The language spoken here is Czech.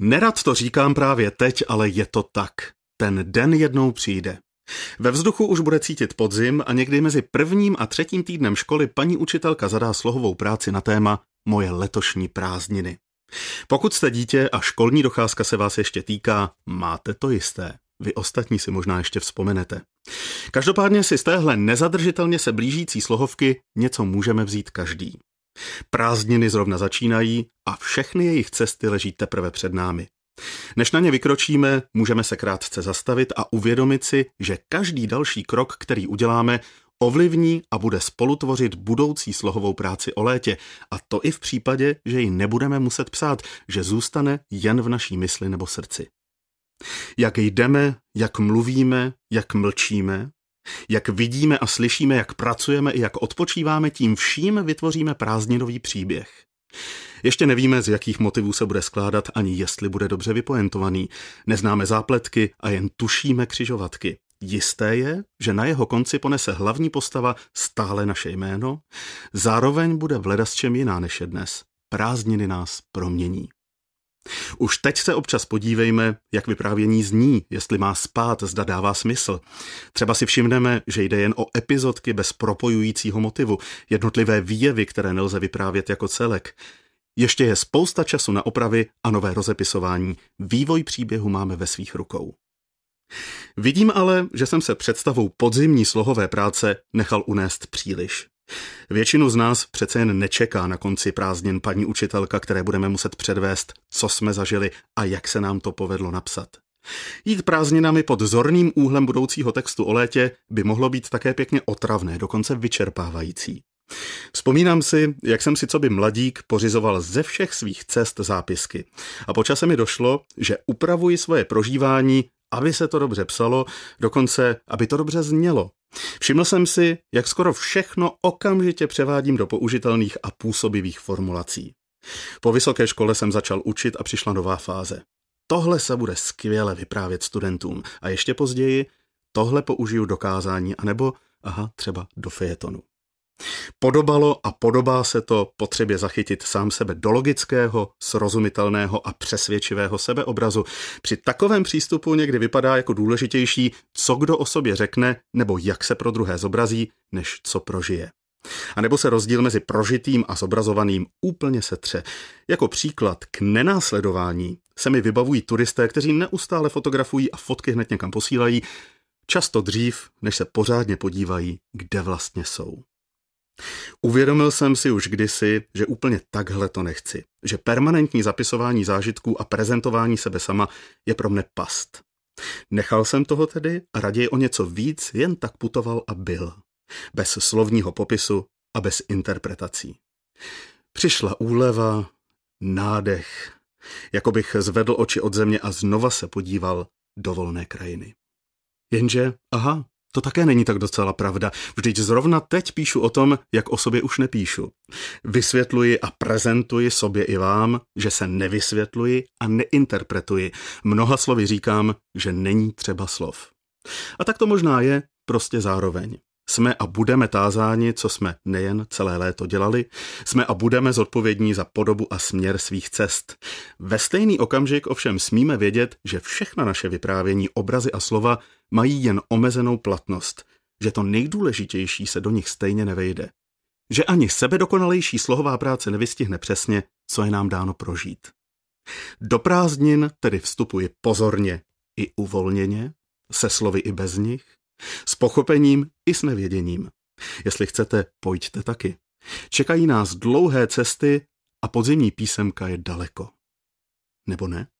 Nerad to říkám právě teď, ale je to tak. Ten den jednou přijde. Ve vzduchu už bude cítit podzim a někdy mezi prvním a třetím týdnem školy paní učitelka zadá slohovou práci na téma Moje letošní prázdniny. Pokud jste dítě a školní docházka se vás ještě týká, máte to jisté. Vy ostatní si možná ještě vzpomenete. Každopádně si z téhle nezadržitelně se blížící slohovky něco můžeme vzít každý. Prázdniny zrovna začínají a všechny jejich cesty leží teprve před námi. Než na ně vykročíme, můžeme se krátce zastavit a uvědomit si, že každý další krok, který uděláme, ovlivní a bude spolutvořit budoucí slohovou práci o létě, a to i v případě, že ji nebudeme muset psát, že zůstane jen v naší mysli nebo srdci. Jak jdeme, jak mluvíme, jak mlčíme, jak vidíme a slyšíme, jak pracujeme i jak odpočíváme, tím vším vytvoříme prázdninový příběh. Ještě nevíme, z jakých motivů se bude skládat, ani jestli bude dobře vypoentovaný. Neznáme zápletky a jen tušíme křižovatky. Jisté je, že na jeho konci ponese hlavní postava stále naše jméno, zároveň bude vledasčem jiná než je dnes. Prázdniny nás promění. Už teď se občas podívejme, jak vyprávění zní, jestli má spát, zda dává smysl. Třeba si všimneme, že jde jen o epizodky bez propojujícího motivu, jednotlivé výjevy, které nelze vyprávět jako celek. Ještě je spousta času na opravy a nové rozepisování. Vývoj příběhu máme ve svých rukou. Vidím ale, že jsem se představou podzimní slohové práce nechal unést příliš. Většinu z nás přece jen nečeká na konci prázdnin paní učitelka, které budeme muset předvést, co jsme zažili a jak se nám to povedlo napsat. Jít prázdninami pod zorným úhlem budoucího textu o létě by mohlo být také pěkně otravné, dokonce vyčerpávající. Vzpomínám si, jak jsem si coby mladík pořizoval ze všech svých cest zápisky a po čase mi došlo, že upravuji svoje prožívání, aby se to dobře psalo, dokonce aby to dobře znělo. Všiml jsem si, jak skoro všechno okamžitě převádím do použitelných a působivých formulací. Po vysoké škole jsem začal učit a přišla nová fáze. Tohle se bude skvěle vyprávět studentům a ještě později tohle použiju do kázání anebo, třeba do fejetonu. Podobalo a podobá se to potřebě zachytit sám sebe do logického, srozumitelného a přesvědčivého sebeobrazu. Při takovém přístupu někdy vypadá jako důležitější, co kdo o sobě řekne nebo jak se pro druhé zobrazí, než co prožije. A nebo se rozdíl mezi prožitým a zobrazovaným úplně setře. Jako příklad k nenásledování se mi vybavují turisté, kteří neustále fotografují a fotky hned někam posílají, často dřív, než se pořádně podívají, kde vlastně jsou. Uvědomil jsem si už kdysi, že úplně takhle to nechci, že permanentní zapisování zážitků a prezentování sebe sama je pro mne past. Nechal jsem toho tedy a raději o něco víc jen tak putoval a byl. Bez slovního popisu a bez interpretací. Přišla úleva, nádech, jako bych zvedl oči od země a znova se podíval do volné krajiny. Jenže, to také není tak docela pravda, vždyť zrovna teď píšu o tom, jak o sobě už nepíšu. Vysvětluji a prezentuji sobě i vám, že se nevysvětluji a neinterpretuji. Mnoha slovy říkám, že není třeba slov. A tak to možná je prostě zároveň. Jsme a budeme tázáni, co jsme nejen celé léto dělali, jsme a budeme zodpovědní za podobu a směr svých cest. Ve stejný okamžik ovšem smíme vědět, že všechna naše vyprávění, obrazy a slova mají jen omezenou platnost, že to nejdůležitější se do nich stejně nevejde. Že ani sebedokonalejší slohová práce nevystihne přesně, co je nám dáno prožít. Do prázdnin tedy vstupuji pozorně i uvolněně, se slovy i bez nich, s pochopením i s nevěděním. Jestli chcete, pojďte taky. Čekají nás dlouhé cesty a podzimní písemka je daleko. Nebo ne?